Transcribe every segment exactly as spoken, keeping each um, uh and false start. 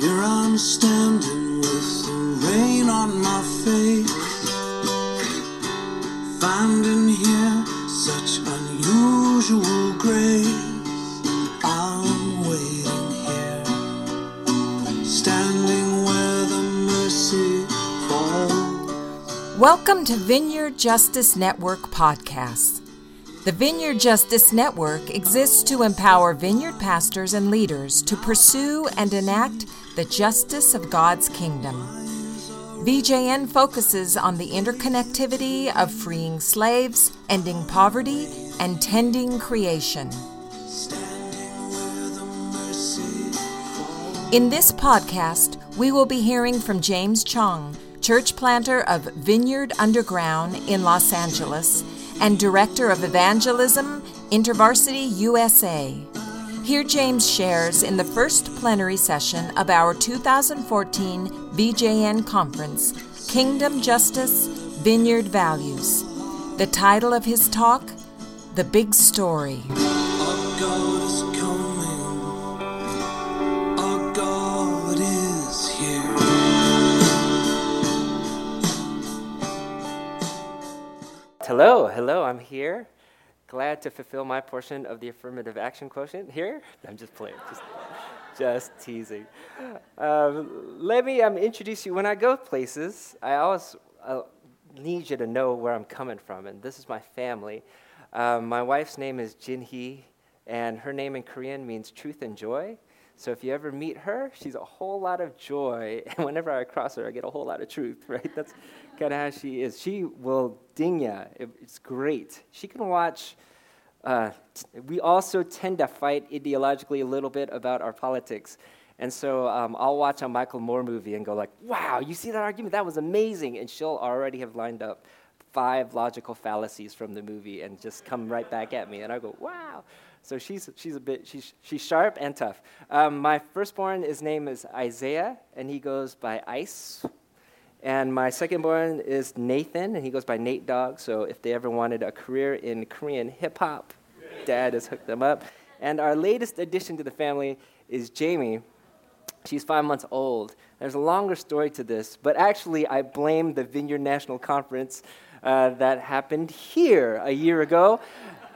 Here I'm standing with the rain on my face, finding here such unusual grace. Welcome to Vineyard Justice Network Podcast. The Vineyard Justice Network exists to empower vineyard pastors and leaders to pursue and enact the justice of God's kingdom. V J N focuses on the interconnectivity of freeing slaves, ending poverty, and tending creation. In this podcast, we will be hearing from James Chong, church planter of Vineyard Underground in Los Angeles and director of evangelism, InterVarsity U S A. Here James shares in the first plenary session of our two thousand fourteen V J N conference, Kingdom Justice, Vineyard Values. The title of his talk, The Big Story. Our God is coming. Our God is here. Hello, hello, I'm here. Glad to fulfill my portion of the affirmative action quotient here. I'm just playing, just, just teasing. Um, let me um, introduce you. When I go places, I always uh, need you to know where I'm coming from, and this is my family. Um, my wife's name is Jinhee, and her name in Korean means truth and joy. So if you ever meet her, she's a whole lot of joy, and whenever I cross her, I get a whole lot of truth, right? That's kind of how she is. She will ding ya. It, it's great. She can watch. Uh, t- we also tend to fight ideologically a little bit about our politics, and so um, I'll watch a Michael Moore movie and go like, wow, you see that argument? That was amazing, and she'll already have lined up five logical fallacies from the movie and just come right back at me, and I go, wow. So she's she's a bit she's she's sharp and tough. Um, my firstborn, his name is Isaiah, and he goes by Ice. And my secondborn is Nathan, and he goes by Nate Dog. So if they ever wanted a career in Korean hip hop, Dad has hooked them up. And our latest addition to the family is Jamie. She's five months old. There's a longer story to this, but actually I blame the Vineyard National Conference uh, that happened here a year ago.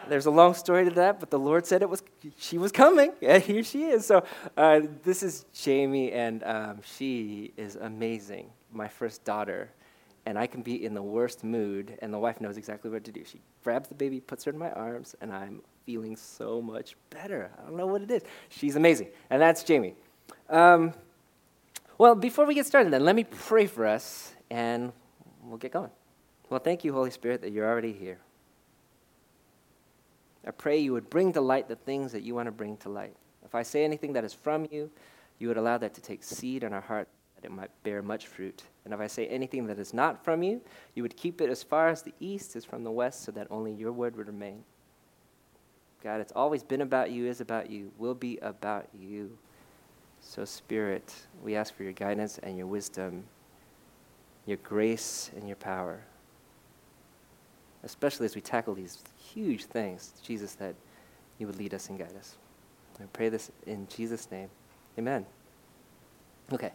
There's a long story to that, but the Lord said it was she was coming, and here she is. So uh, this is Jamie, and um, she is amazing, my first daughter. And I can be in the worst mood, and the wife knows exactly what to do. She grabs the baby, puts her in my arms, and I'm feeling so much better. I don't know what it is. She's amazing, and that's Jamie. Um, well, before we get started, then, let me pray for us, and we'll get going. Well, thank you, Holy Spirit, that you're already here. I pray you would bring to light the things that you want to bring to light. If I say anything that is from you, you would allow that to take seed in our heart, that it might bear much fruit. And if I say anything that is not from you, you would keep it as far as the east is from the west, so that only your word would remain. God, it's always been about you, is about you, will be about you. So, Spirit, we ask for your guidance and your wisdom, your grace and your power, especially as we tackle these huge things, Jesus, that you would lead us and guide us. I pray this in Jesus' name. Amen. Okay.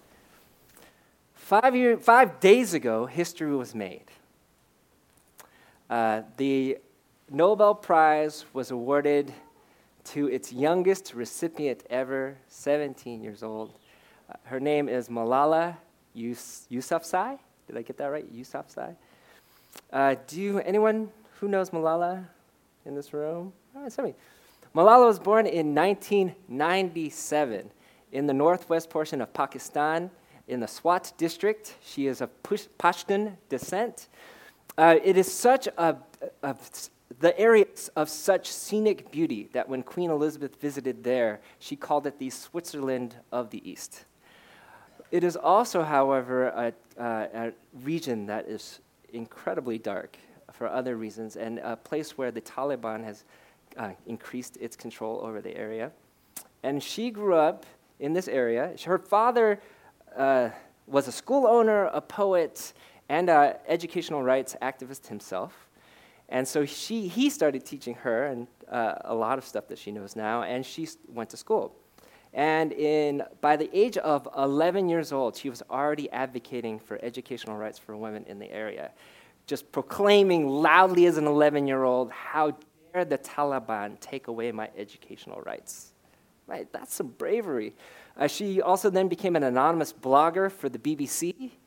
Five year, five days ago, history was made. Uh, the Nobel Prize was awarded to its youngest recipient ever, seventeen years old. Uh, her name is Malala Yous- Yousafzai. Did I get that right? Yousafzai. Uh, do you, anyone who knows Malala in this room? Oh, somebody. Malala was born in nineteen ninety-seven in the northwest portion of Pakistan in the Swat district. She is of Pashtun descent. Uh, it is such a, a, the areas of such scenic beauty that when Queen Elizabeth visited there, she called it the Switzerland of the East. It is also, however, a, a, a region that is incredibly dark for other reasons, and a place where the Taliban has uh, increased its control over the area. And she grew up in this area. Her father uh, was a school owner, a poet, and an educational rights activist himself. And so she he started teaching her and uh, a lot of stuff that she knows now, and she went to school. And in by the age of eleven years old, she was already advocating for educational rights for women in the area, just proclaiming loudly as an eleven-year-old, "How dare the Taliban take away my educational rights." Right, that's some bravery. Uh, she also then became an anonymous blogger for the B B C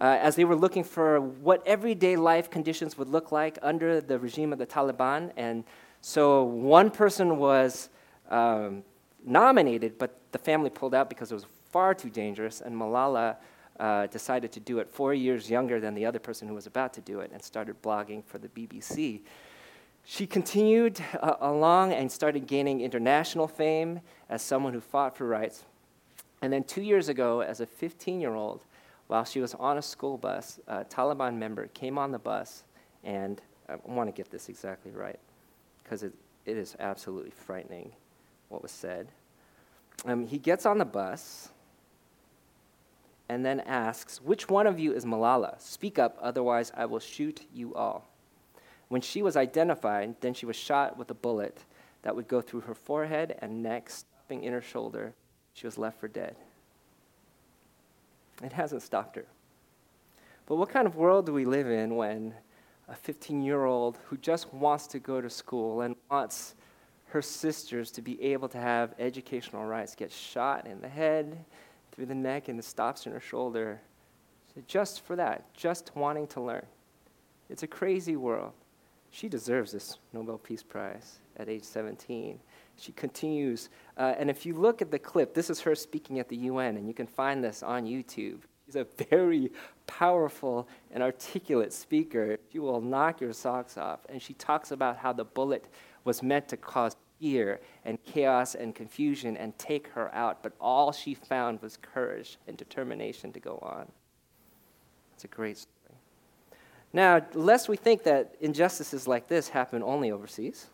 uh, as they were looking for what everyday life conditions would look like under the regime of the Taliban. And so one person was um, nominated, but the family pulled out because it was far too dangerous, and Malala uh, decided to do it four years younger than the other person who was about to do it and started blogging for the B B C. She continued uh, along and started gaining international fame as someone who fought for rights. And then two years ago, as a fifteen-year-old, while she was on a school bus, a Taliban member came on the bus, and I want to get this exactly right because it, it is absolutely frightening what was said. Um, he gets on the bus and then asks, "Which one of you is Malala? Speak up, otherwise I will shoot you all." When she was identified, then she was shot with a bullet that would go through her forehead and neck, stopping in her shoulder. She was left for dead. It hasn't stopped her. But what kind of world do we live in when a fifteen-year-old who just wants to go to school and wants her sisters to be able to have educational rights gets shot in the head, through the neck, and it stops in her shoulder? So just for that, just wanting to learn. It's a crazy world. She deserves this Nobel Peace Prize at age seventeen. She continues, uh, and if you look at the clip, this is her speaking at the U N, and you can find this on YouTube. She's a very powerful and articulate speaker. She will knock your socks off, and she talks about how the bullet was meant to cause fear and chaos and confusion and take her out, but all she found was courage and determination to go on. It's a great story. Now, lest we think that injustices like this happen only overseas,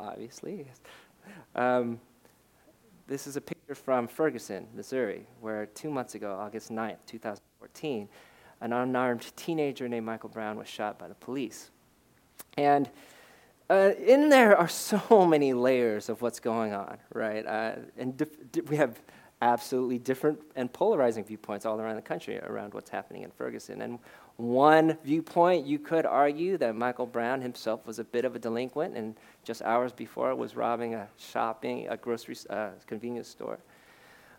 obviously, um, this is a picture from Ferguson, Missouri, where two months ago, August ninth, twenty fourteen, an unarmed teenager named Michael Brown was shot by the police. And uh, in there are so many layers of what's going on, right? Uh, and dif- di- we have absolutely different and polarizing viewpoints all around the country around what's happening in Ferguson. And one viewpoint, you could argue that Michael Brown himself was a bit of a delinquent and just hours before was robbing a shopping, a grocery uh, convenience store.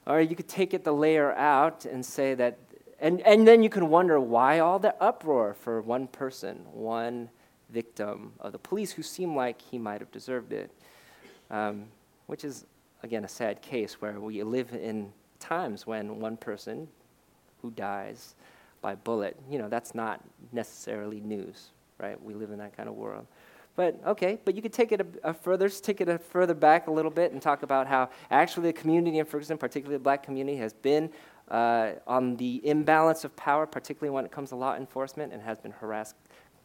Or you could take it the layer out and say that, and, and then you can wonder why all the uproar for one person, one victim of the police who seemed like he might have deserved it, um, which is, again, a sad case where we live in times when one person who dies by bullet, you know, that's not necessarily news, right? We live in that kind of world. But okay, but you could take it a, a further, take it a further back a little bit and talk about how actually the community in Ferguson, particularly the black community, has been uh, on the imbalance of power, particularly when it comes to law enforcement, and has been harassed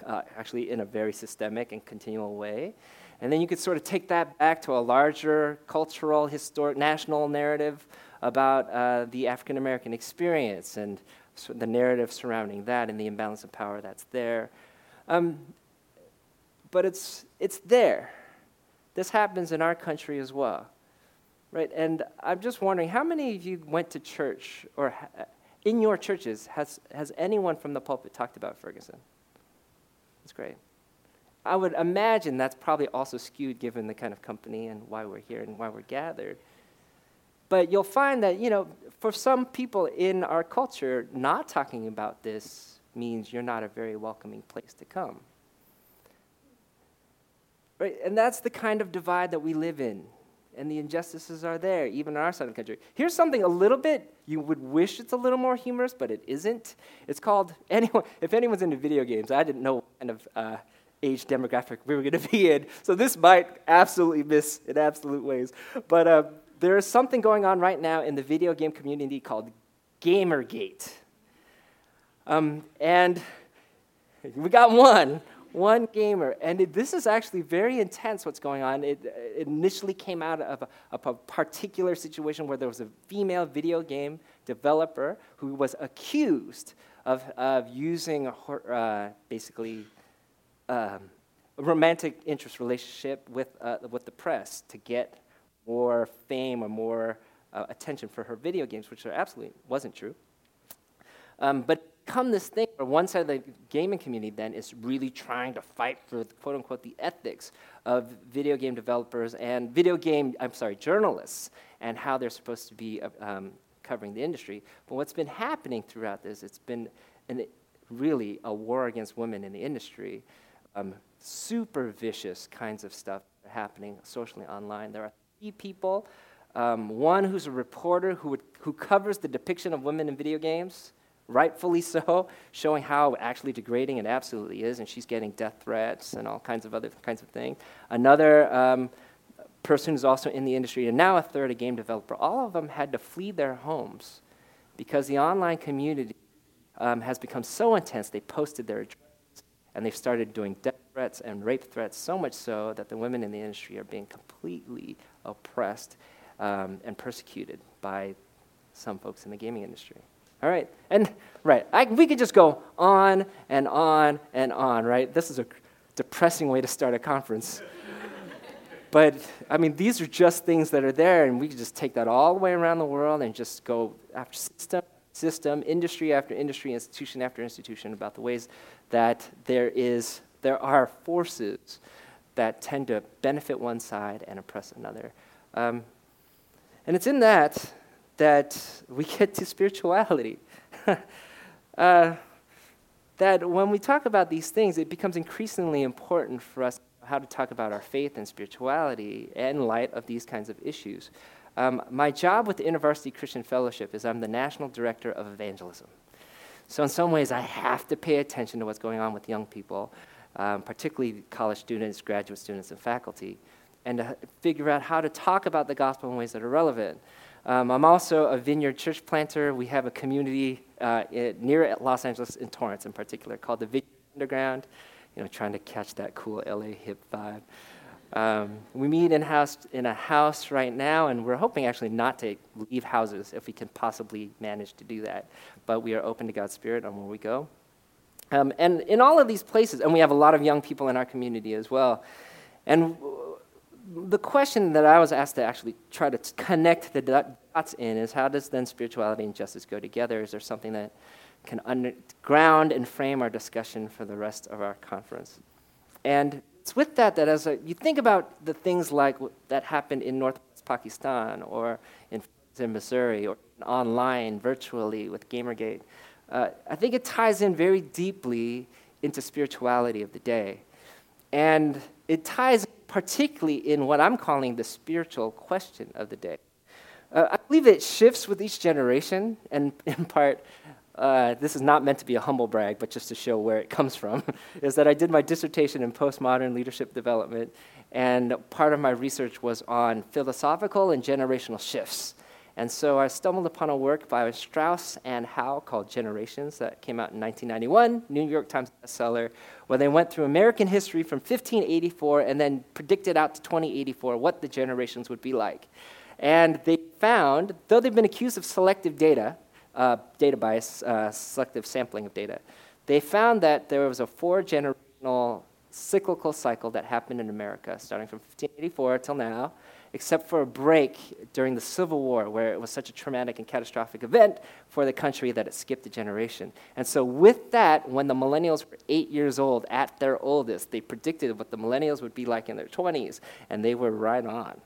uh, actually in a very systemic and continual way. And then you could sort of take that back to a larger cultural, historic, national narrative about uh, the African-American experience and so the narrative surrounding that and the imbalance of power that's there. Um, but it's it's there. This happens in our country as well, right? And I'm just wondering, how many of you went to church, or ha- in your churches, has, has anyone from the pulpit talked about Ferguson? That's great. I would imagine that's probably also skewed given the kind of company and why we're here and why we're gathered. But you'll find that, you know, for some people in our culture, not talking about this means you're not a very welcoming place to come. Right? And that's the kind of divide that we live in. And the injustices are there, even on our side of the country. Here's something a little bit, you would wish it's a little more humorous, but it isn't. It's called, anyone, if anyone's into video games, I didn't know what kind of uh, age demographic we were going to be in. So this might absolutely miss in absolute ways. But Uh, There is something going on right now in the video game community called Gamergate. Um, and we got one, one gamer. And it, this is actually very intense what's going on. It, it initially came out of a, of a particular situation where there was a female video game developer who was accused of, of using her, uh, basically um, a romantic interest relationship with, uh, with the press to get more fame or more uh, attention for her video games, which absolutely wasn't true. Um, but come this thing where one side of the gaming community then is really trying to fight for, quote unquote, the ethics of video game developers and video game, I'm sorry, journalists and how they're supposed to be um, covering the industry. But what's been happening throughout this, it's been an, really a war against women in the industry, um, super vicious kinds of stuff happening socially online. There are three people, um, one who's a reporter who would, who covers the depiction of women in video games, rightfully so, showing how actually degrading it absolutely is, and she's getting death threats and all kinds of other kinds of things. Another um, person who's also in the industry, and now a third, a game developer. All of them had to flee their homes because the online community um, has become so intense, they posted their address, and they've started doing death threats and rape threats, so much so that the women in the industry are being completely oppressed um, and persecuted by some folks in the gaming industry. All right, and right, I, we could just go on and on and on, right? This is a depressing way to start a conference. But, I mean, these are just things that are there, and we could just take that all the way around the world and just go after system, system, industry after industry, institution after institution about the ways that there is, there are forces that tend to benefit one side and oppress another. Um, and it's in that... that we get to spirituality. uh, that when we talk about these things, it becomes increasingly important for us how to talk about our faith and spirituality in light of these kinds of issues. Um, my job with the University Christian Fellowship is I'm the National Director of Evangelism. So in some ways, I have to pay attention to what's going on with young people, um, particularly college students, graduate students, and faculty, and to figure out how to talk about the gospel in ways that are relevant. Um, I'm also a Vineyard church planter. We have a community uh, in, near Los Angeles, in Torrance in particular, called the Vineyard Underground, you know, trying to catch that cool L A hip vibe. Um, we meet in house in a house right now, and we're hoping actually not to leave houses if we can possibly manage to do that. But we are open to God's Spirit on where we go. Um, and in all of these places, and we have a lot of young people in our community as well. And the question that I was asked to actually try to t- connect the dots in is, how does then spirituality and justice go together? Is there something that can under- ground and frame our discussion for the rest of our conference? And it's with that that as a, you think about the things like w- that happened in Northwest Pakistan or in, in Missouri or online virtually with Gamergate, uh, I think it ties in very deeply into spirituality of the day. And it ties particularly in what I'm calling the spiritual question of the day. Uh, I believe it shifts with each generation, and in part, uh, this is not meant to be a humble brag, but just to show where it comes from, is that I did my dissertation in postmodern leadership development, and part of my research was on philosophical and generational shifts. And so I stumbled upon a work by Strauss and Howe called Generations that came out in nineteen ninety-one, New York Times bestseller, where they went through American history from fifteen eighty-four and then predicted out to twenty eighty-four what the generations would be like. And they found, though they've been accused of selective data, uh, data bias, uh, selective sampling of data, they found that there was a four-generational cyclical cycle that happened in America starting from fifteen eighty-four till now, except for a break during the Civil War, where it was such a traumatic and catastrophic event for the country that it skipped a generation. And so with that, when the millennials were eight years old at their oldest, they predicted what the millennials would be like in their twenties, and they were right on.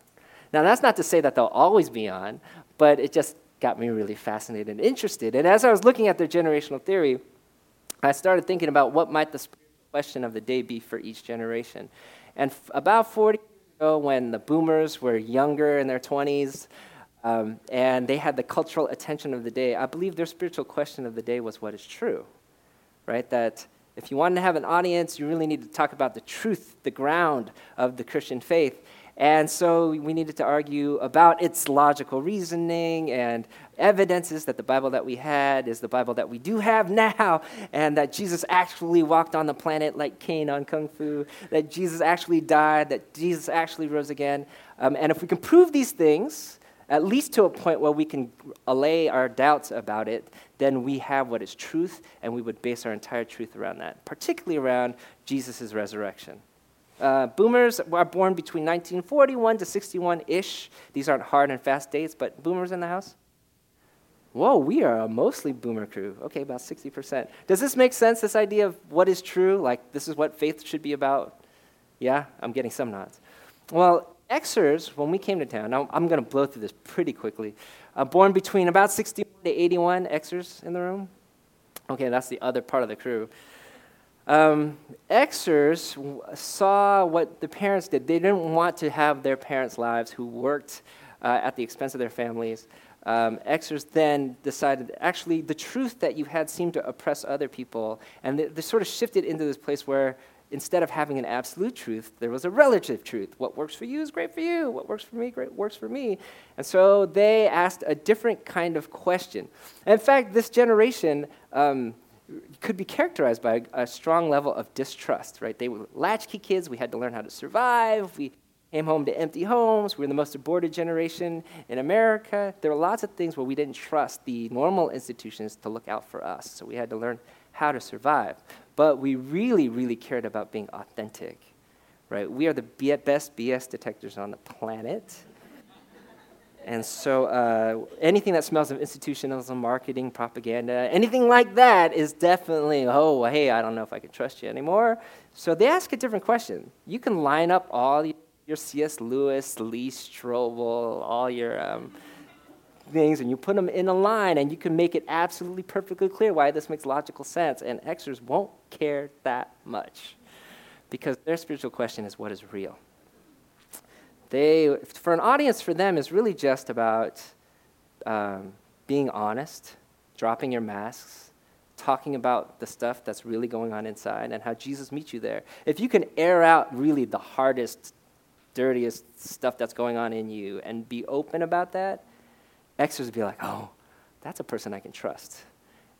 Now, that's not to say that they'll always be on, but it just got me really fascinated and interested. And as I was looking at their generational theory, I started thinking about what might the question of the day be for each generation. And f- about forty when the boomers were younger in their twenties, um, and they had the cultural attention of the day, I believe their spiritual question of the day was what is true, right? That if you wanted to have an audience, you really need to talk about the truth, the ground of the Christian faith. And so we needed to argue about its logical reasoning and evidences that the Bible that we had is the Bible that we do have now, and that Jesus actually walked on the planet like Kane on Kung Fu, that Jesus actually died, that Jesus actually rose again. Um, and if we can prove these things, at least to a point where we can allay our doubts about it, then we have what is truth, and we would base our entire truth around that, particularly around Jesus' resurrection. Uh, boomers are born between nineteen forty-one to sixty-one-ish. These aren't hard and fast dates, but boomers in the house? Whoa, we are a mostly boomer crew. Okay, about sixty percent. Does this make sense, this idea of what is true? Like, this is what faith should be about? Yeah, I'm getting some nods. Well, Xers, when we came to town, now I'm going to blow through this pretty quickly, uh, born between about sixty-one to eighty-one, Xers in the room? Okay, that's the other part of the crew. Um, Xers w- saw what the parents did. They didn't want to have their parents' lives who worked uh, at the expense of their families. Um, Xers then decided, actually, the truth that you had seemed to oppress other people, and they, they sort of shifted into this place where instead of having an absolute truth, there was a relative truth. What works for you is great for you. What works for me great works for me. And so they asked a different kind of question. And in fact, this generation... Um, could be characterized by a, a strong level of distrust, right? They were latchkey kids. We had to learn how to survive. We came home to empty homes. We were the most aborted generation in America. There were lots of things where we didn't trust the normal institutions to look out for us, so we had to learn how to survive. But we really, really cared about being authentic, right? We are the B- best B S detectors on the planet. And so uh, anything that smells of institutionalism, marketing, propaganda, anything like that is definitely, oh, hey, I don't know if I can trust you anymore. So they ask a different question. You can line up all your C S. Lewis, Lee Strobel, all your um, things, and you put them in a line, and you can make it absolutely perfectly clear why this makes logical sense. And Xers won't care that much because their spiritual question is what is real. They, for an audience, for them, is really just about um, being honest, dropping your masks, talking about the stuff that's really going on inside and how Jesus meets you there. If you can air out really the hardest, dirtiest stuff that's going on in you and be open about that, Xers would be like, oh, that's a person I can trust.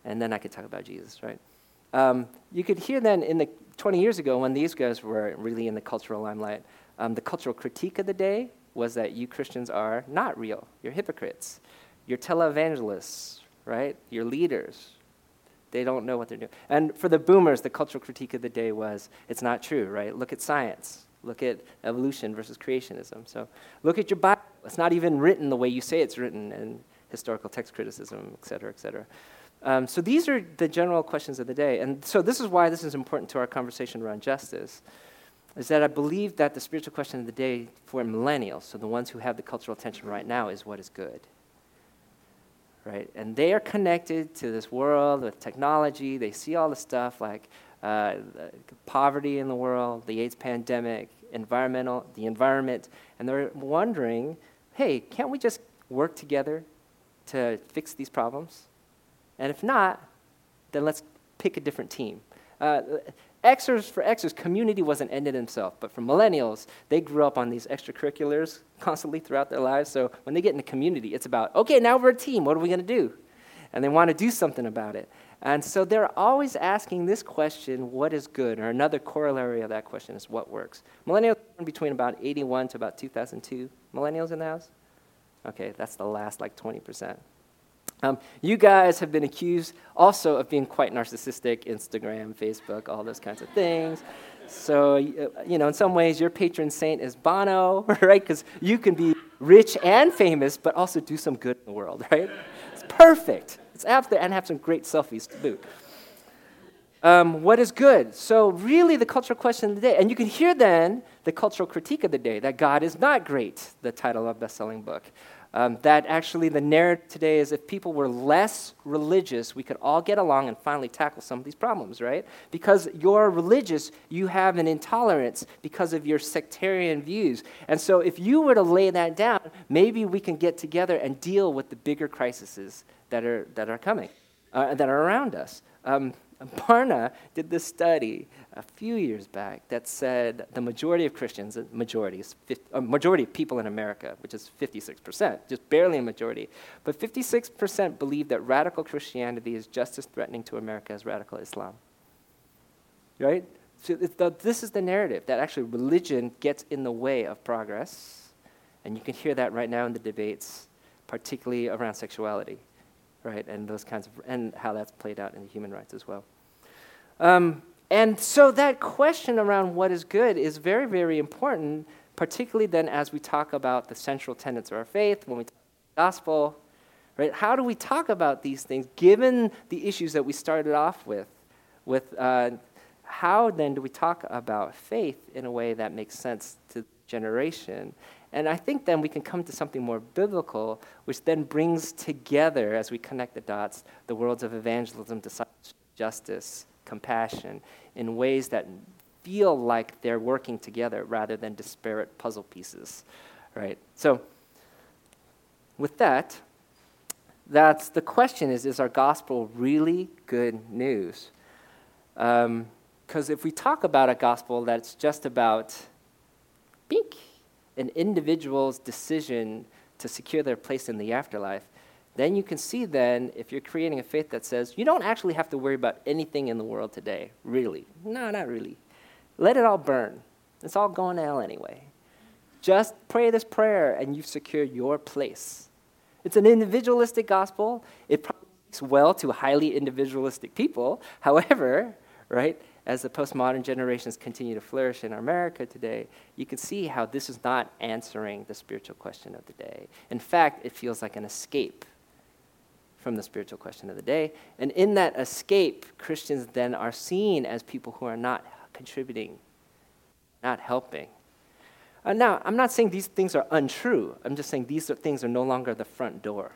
And then I could talk about Jesus, right? Um, you could hear then in the twenty years ago when these guys were really in the cultural limelight, Um, the cultural critique of the day was that you Christians are not real. You're hypocrites. You're televangelists, right? You're leaders. They don't know what they're doing. And for the boomers, the cultural critique of the day was, it's not true, right? Look at science. Look at evolution versus creationism. So look at your Bible. It's not even written the way you say it's written, and historical text criticism, et cetera, et cetera. Um, so these are the general questions of the day. And so this is why this is important to our conversation around justice, is that I believe that the spiritual question of the day for millennials, so the ones who have the cultural tension right now, is what is good, right? And they are connected to this world with technology. They see all the stuff like uh, the poverty in the world, the AIDS pandemic, environmental, the environment, and they're wondering, hey, can't we just work together to fix these problems? And if not, then let's pick a different team. Uh, Xers, for Xers, community wasn't ended in itself, but for millennials, they grew up on these extracurriculars constantly throughout their lives, so when they get in the community, it's about, okay, now we're a team, what are we going to do? And they want to do something about it. And so they're always asking this question, what is good? Or another corollary of that question is what works. Millennials are between about eighty-one to about two thousand two. Millennials in the house? Okay, that's the last like twenty percent. Um, you guys have been accused also of being quite narcissistic, Instagram, Facebook, all those kinds of things. So, you know, in some ways, your patron saint is Bono, right? Because you can be rich and famous, but also do some good in the world, right? It's perfect. It's after, and have some great selfies to boot. Um, what is good? So really the cultural question of the day, and you can hear then the cultural critique of the day, that God is not great, the title of best-selling book. Um, that actually the narrative today is if people were less religious, we could all get along and finally tackle some of these problems, right? Because you're religious, you have an intolerance because of your sectarian views. And so if you were to lay that down, maybe we can get together and deal with the bigger crises that are, that are coming, uh, that are around us. Um, Barna did this study a few years back that said the majority of Christians, majorities, a majority of people in America, which is fifty-six percent, just barely a majority, but fifty-six percent believe that radical Christianity is just as threatening to America as radical Islam, right? So the, this is the narrative, that actually religion gets in the way of progress, and you can hear that right now in the debates, particularly around sexuality, right, and those kinds of, and how that's played out in human rights as well. Um, And so that question around what is good is very, very important, particularly then as we talk about the central tenets of our faith, when we talk about the gospel, right? How do we talk about these things, given the issues that we started off with? With uh, how then do we talk about faith in a way that makes sense to the generation? And I think then we can come to something more biblical, which then brings together, as we connect the dots, the worlds of evangelism, discipleship, justice, compassion, in ways that feel like they're working together rather than disparate puzzle pieces, right? So with that, that's the question is, is our gospel really good news? Because um, if we talk about a gospel that's just about beep, an individual's decision to secure their place in the afterlife, then you can see then if you're creating a faith that says, you don't actually have to worry about anything in the world today, really. No, not really. Let it all burn. It's all going to hell anyway. Just pray this prayer and you've secured your place. It's an individualistic gospel. It probably speaks well to highly individualistic people. However, right, as the postmodern generations continue to flourish in America today, you can see how this is not answering the spiritual question of the day. In fact, it feels like an escape from the spiritual question of the day. And in that escape, Christians then are seen as people who are not contributing, not helping. Uh, now, I'm not saying these things are untrue. I'm just saying these are, things are no longer the front door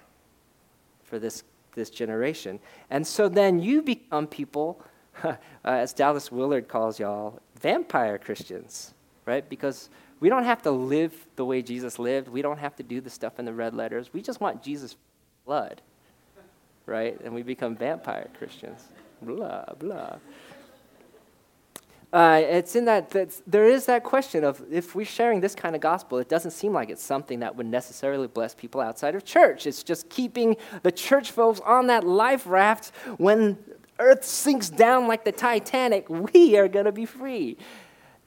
for this, this generation. And so then you become people, uh, as Dallas Willard calls y'all, vampire Christians, right? Because we don't have to live the way Jesus lived. We don't have to do the stuff in the red letters. We just want Jesus' blood, right? And we become vampire Christians, blah, blah. Uh, it's in that, that's, there is that question of if we're sharing this kind of gospel, it doesn't seem like it's something that would necessarily bless people outside of church. It's just keeping the church folks on that life raft. When earth sinks down like the Titanic, we are going to be free.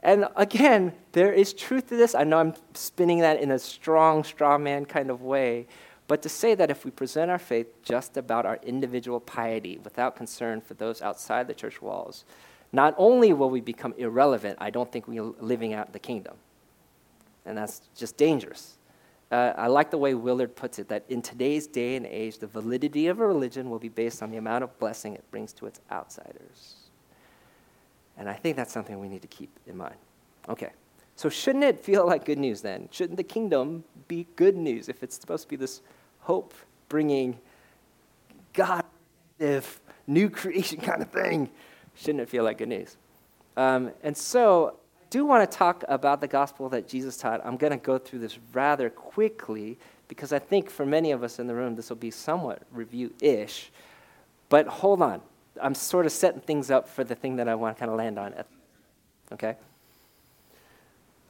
And again, there is truth to this. I know I'm spinning that in a strong straw man kind of way. But to say that if we present our faith just about our individual piety without concern for those outside the church walls, not only will we become irrelevant, I don't think we're living out the kingdom. And that's just dangerous. Uh, I like the way Willard puts it, that in today's day and age, the validity of a religion will be based on the amount of blessing it brings to its outsiders. And I think that's something we need to keep in mind. Okay, so shouldn't it feel like good news then? Shouldn't the kingdom be good news if it's supposed to be this hope-bringing, God-if, new creation kind of thing? Shouldn't it feel like good news? Um, and so I do want to talk about the gospel that Jesus taught. I'm going to go through this rather quickly because I think for many of us in the room, this will be somewhat review-ish. But hold on. I'm sort of setting things up for the thing that I want to kind of land on. Okay?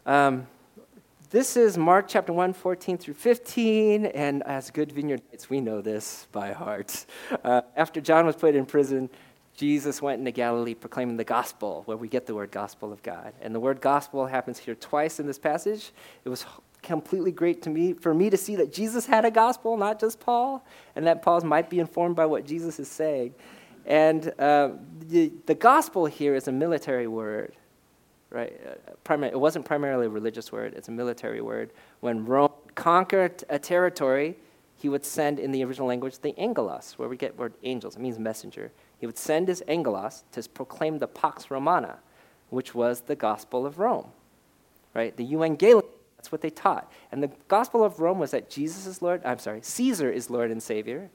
Um, this is Mark chapter one, fourteen through fifteen. And as good Vineyardites, we know this by heart. Uh, after John was put in prison, Jesus went into Galilee proclaiming the gospel, where we get the word gospel of God. And the word gospel happens here twice in this passage. It was completely great to me for me to see that Jesus had a gospel, not just Paul, and that Paul might be informed by what Jesus is saying. And uh, the, the gospel here is a military word, right? Primar- it wasn't primarily a religious word. It's a military word. When Rome conquered a territory, he would send, in the original language, the angelos, where we get word angels. It means messenger. He would send his angelos to proclaim the Pax Romana, which was the gospel of Rome, right? The euangelion, that's what they taught. And the gospel of Rome was that Jesus is Lord, I'm sorry, Caesar is Lord and Savior,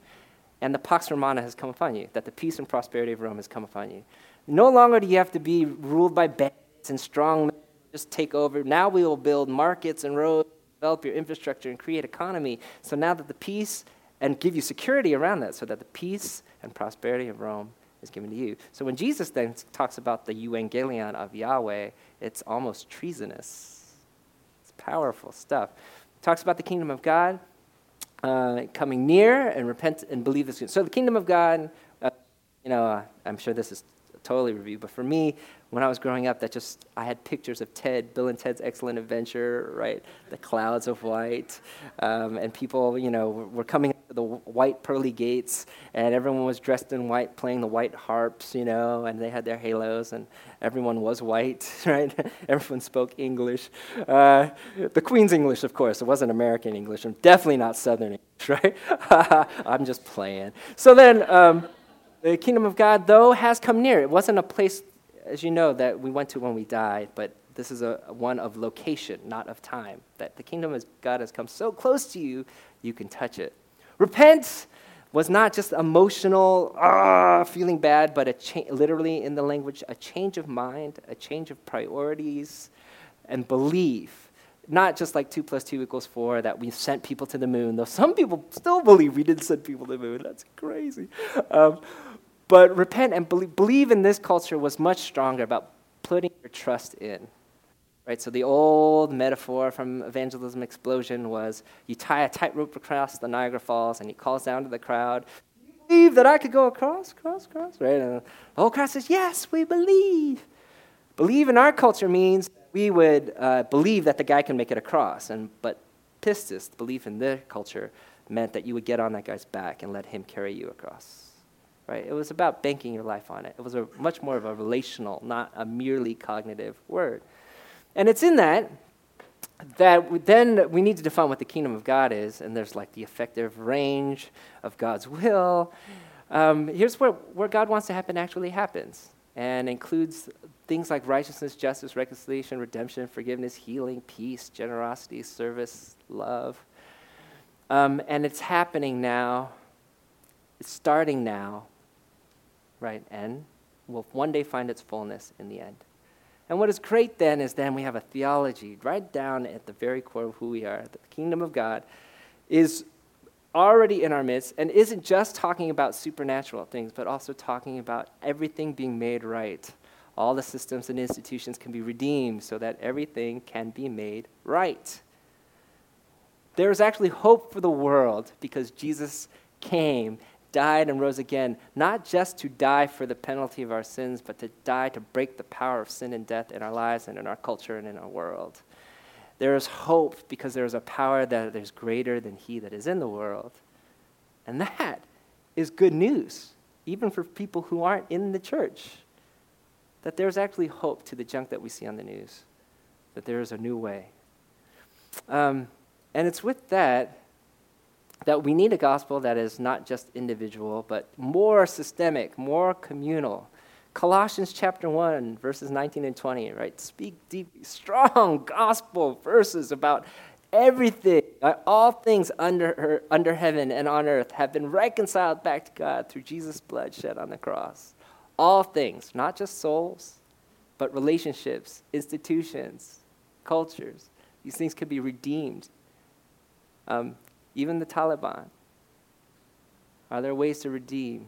and the Pax Romana has come upon you, that the peace and prosperity of Rome has come upon you. No longer do you have to be ruled by bandits and strong men, just take over. Now we will build markets and roads, develop your infrastructure and create economy. So now that the peace, and give you security around that, so that the peace and prosperity of Rome is given to you. So when Jesus then talks about the euangelion of Yahweh, it's almost treasonous. It's powerful stuff. It talks about the kingdom of God uh, coming near and repent and believe this. So the kingdom of God, uh, you know, uh, I'm sure this is totally review. But for me, when I was growing up, that just, I had pictures of Ted, Bill and Ted's Excellent Adventure, right? The clouds of white, um, and people, you know, were coming to the white pearly gates, and everyone was dressed in white, playing the white harps, you know, and they had their halos, and everyone was white, right? Everyone spoke English. Uh, the Queen's English, of course. It wasn't American English, and definitely not Southern English, right? I'm just playing. So then, um, the kingdom of God, though, has come near. It wasn't a place, as you know, that we went to when we died, but this is a one of location, not of time, that the kingdom of God has come so close to you, you can touch it. Repent was not just emotional, ah, feeling bad, but a cha- literally in the language, a change of mind, a change of priorities, and belief. Not just like two plus two equals four, that we sent people to the moon, though some people still believe we didn't send people to the moon. That's crazy. Um, But repent and believe, believe in this culture was much stronger about putting your trust in, right? So the old metaphor from Evangelism Explosion was you tie a tightrope across the Niagara Falls and he calls down to the crowd, "Do you believe that I could go across, cross, cross," right? And the whole crowd says, "Yes, we believe." Believe in our culture means we would uh, believe that the guy can make it across, and but pistis, belief in their culture, meant that you would get on that guy's back and let him carry you across. Right? It was about banking your life on it. It was a much more of a relational, not a merely cognitive word. And it's in that that then we need to define what the kingdom of God is, and there's like the effective range of God's will. Um, here's where, where God wants to happen actually happens, and includes things like righteousness, justice, reconciliation, redemption, forgiveness, healing, peace, generosity, service, love. Um, and it's happening now. It's starting now. Right, and will one day find its fullness in the end. And what is great then is then we have a theology right down at the very core of who we are. The kingdom of God is already in our midst and isn't just talking about supernatural things, but also talking about everything being made right. All the systems and institutions can be redeemed so that everything can be made right. There is actually hope for the world because Jesus came, died and rose again, not just to die for the penalty of our sins, but to die to break the power of sin and death in our lives and in our culture and in our world. There is hope because there is a power that is greater than he that is in the world. And that is good news, even for people who aren't in the church, that there is actually hope to the junk that we see on the news, that there is a new way. Um, and it's with that that we need a gospel that is not just individual, but more systemic, more communal. Colossians chapter one, verses nineteen and twenty, right? Speak deeply, strong gospel verses about everything. All things under under heaven and on earth have been reconciled back to God through Jesus' blood shed on the cross. All things, not just souls, but relationships, institutions, cultures. These things can be redeemed. Um, Even the Taliban. Are there ways to redeem?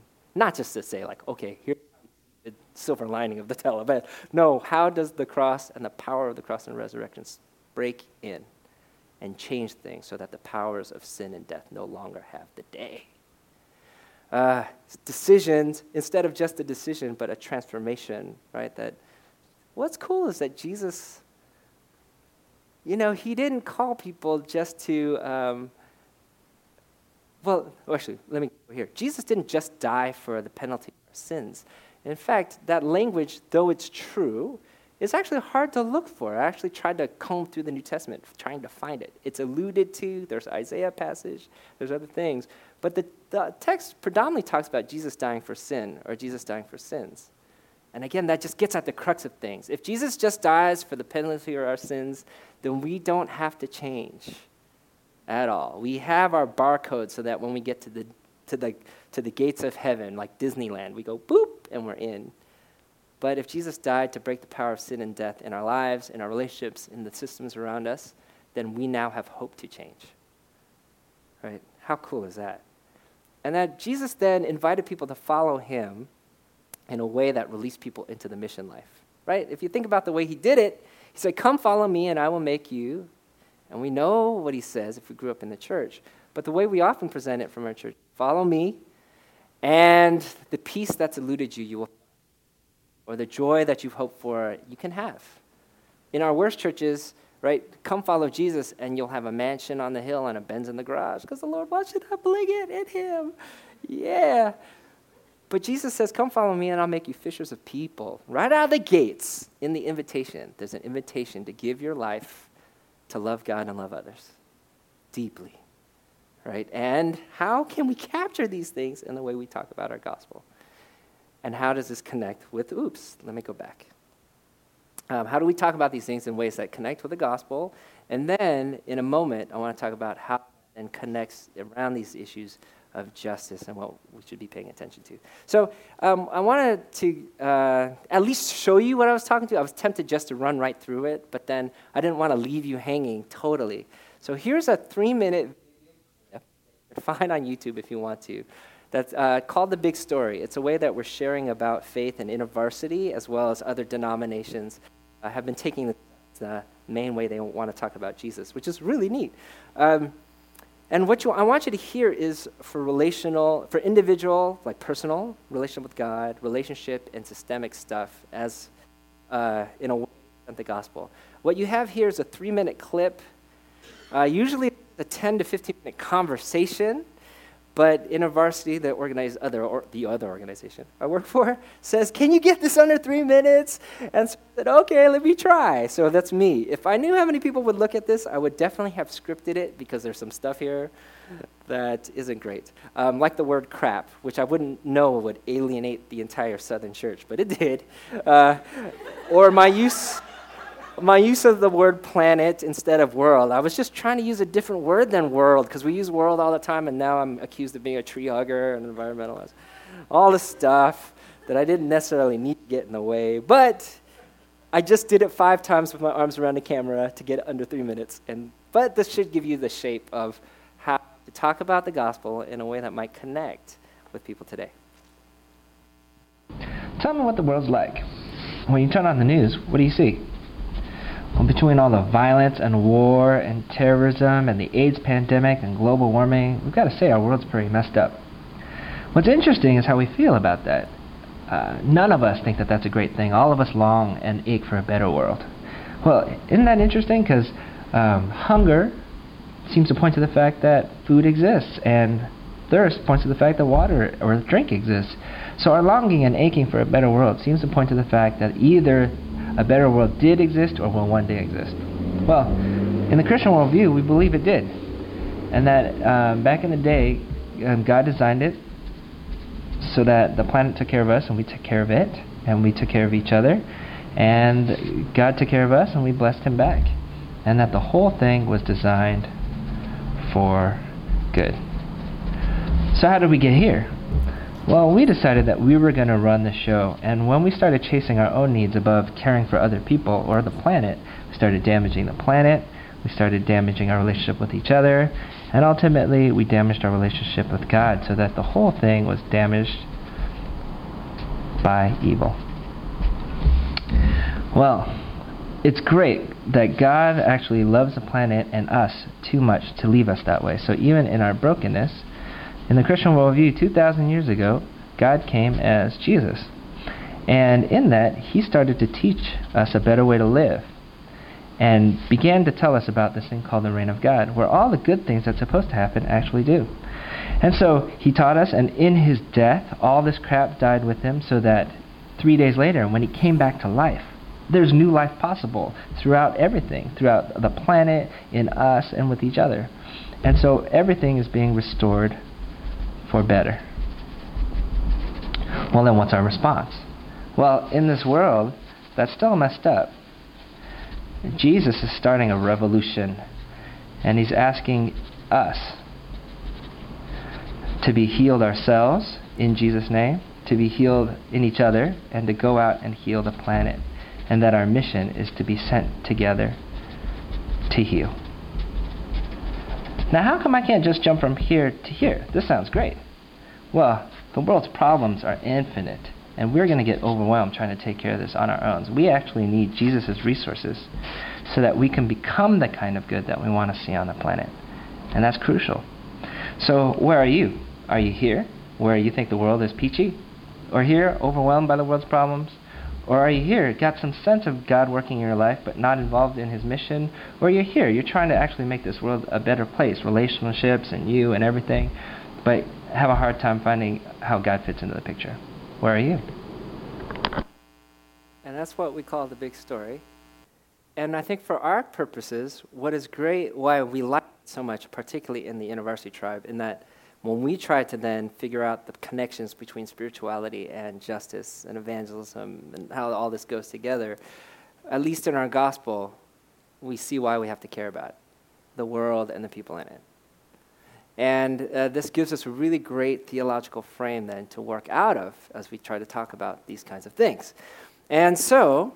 Not just to say, like, okay, here's the silver lining of the Taliban. No, how does the cross and the power of the cross and resurrection break in and change things so that the powers of sin and death no longer have the day? Uh, decisions, instead of just a decision, but a transformation, right? That what's cool is that Jesus, you know, he didn't call people just to... Um, Well, actually, let me go here. Jesus didn't just die for the penalty of our sins. In fact, that language, though it's true, is actually hard to look for. I actually tried to comb through the New Testament, trying to find it. It's alluded to. There's Isaiah passage. There's other things. But the, the text predominantly talks about Jesus dying for sin or Jesus dying for sins. And again, that just gets at the crux of things. If Jesus just dies for the penalty of our sins, then we don't have to change at all. We have our barcode so that when we get to the to the to the gates of heaven, like Disneyland, we go boop and we're in. But if Jesus died to break the power of sin and death in our lives, in our relationships, in the systems around us, then we now have hope to change. Right? How cool is that? And that Jesus then invited people to follow him in a way that released people into the mission life. Right? If you think about the way he did it, he said, "Come follow me and I will make you." And we know what he says if we grew up in the church. But the way we often present it from our church, follow me, and the peace that's eluded you, you will. or the joy that you've hoped for, you can have. In our worst churches, right, come follow Jesus and you'll have a mansion on the hill and a Benz in the garage because the Lord, why should I bling it in him? Yeah. But Jesus says, come follow me and I'll make you fishers of people. Right out of the gates in the invitation, there's an invitation to give your life to love God and love others deeply, right? And how can we capture these things in the way we talk about our gospel? And how does this connect with, oops, let me go back. Um, how do we talk about these things in ways that connect with the gospel? And then in a moment, I want to talk about how and connects around these issues of justice and what we should be paying attention to. So um, I wanted to uh, at least show you what I was talking to. I was tempted just to run right through it, but then I didn't want to leave you hanging totally. So here's a three-minute video you can find on YouTube if you want to. That's uh, called The Big Story. It's a way that we're sharing about faith and InterVarsity as well as other denominations uh, have been taking the, the main way they want to talk about Jesus, which is really neat. Um, And what you, I want you to hear is for relational, for individual, like personal, relational with God, relationship, and systemic stuff as uh, in a way of the gospel. What you have here is a three-minute clip, uh, usually a ten to fifteen-minute conversation, but InterVarsity, the organized other or the other organization I work for, says, "Can you get this under three minutes?" And so I said, "Okay, let me try." So that's me. If I knew how many people would look at this, I would definitely have scripted it because there's some stuff here that isn't great, um, like the word "crap," which I wouldn't know would alienate the entire Southern Church, but it did, uh, or my use. My use of the word planet instead of world. I was just trying to use a different word than world because we use world all the time, and now I'm accused of being a tree hugger and environmentalist. All this stuff that I didn't necessarily need to get in the way, but I just did it five times with my arms around the camera to get under three minutes. And but this should give you the shape of how to talk about the gospel in a way that might connect with people today. Tell me what the world's like. When you turn on the news, what do you see? Well, between all the violence and war and terrorism and the AIDS pandemic and global warming, we've got to say our world's pretty messed up. What's interesting is how we feel about that. Uh, none of us think that that's a great thing. All of us long and ache for a better world. Well, isn't that interesting? Because um, hunger seems to point to the fact that food exists, and thirst points to the fact that water or drink exists. So our longing and aching for a better world seems to point to the fact that either a better world did exist or will one day exist. Well, in the Christian worldview, we believe it did. And that um, back in the day, um, God designed it so that the planet took care of us and we took care of it and we took care of each other. And God took care of us and we blessed him back. And that the whole thing was designed for good. So how did we get here? Well, we decided that we were going to run the show, and when we started chasing our own needs above caring for other people or the planet, we started damaging the planet, we started damaging our relationship with each other, and ultimately we damaged our relationship with God, so that the whole thing was damaged by evil. Well, it's great that God actually loves the planet and us too much to leave us that way, so even in our brokenness, in the Christian worldview, two thousand years ago, God came as Jesus. And in that, he started to teach us a better way to live and began to tell us about this thing called the reign of God, where all the good things that's supposed to happen actually do. And so he taught us, and in his death, all this crap died with him so that three days later, when he came back to life, there's new life possible throughout everything, throughout the planet, in us, and with each other. And so everything is being restored for better. Well, then what's our response? Well, in this world that's still messed up, Jesus is starting a revolution, and he's asking us to be healed ourselves in Jesus' name, to be healed in each other, and to go out and heal the planet, and that our mission is to be sent together to heal. Now, how come I can't just jump from here to here? This sounds great. Well, the world's problems are infinite, and we're going to get overwhelmed trying to take care of this on our own. We actually need Jesus' resources so that we can become the kind of good that we want to see on the planet, and that's crucial. So, where are you? Are you here, where you think the world is peachy? Or here, overwhelmed by the world's problems? Or are you here, got some sense of God working in your life, but not involved in his mission? Or you're here, you're trying to actually make this world a better place, relationships and you and everything, but have a hard time finding how God fits into the picture. Where are you? And that's what we call the big story. And I think for our purposes, what is great, why we like it so much, particularly in the InterVarsity tribe, in that when we try to then figure out the connections between spirituality and justice and evangelism and how all this goes together, at least in our gospel, we see why we have to care about the world and the people in it. And uh, this gives us a really great theological frame then to work out of as we try to talk about these kinds of things. And so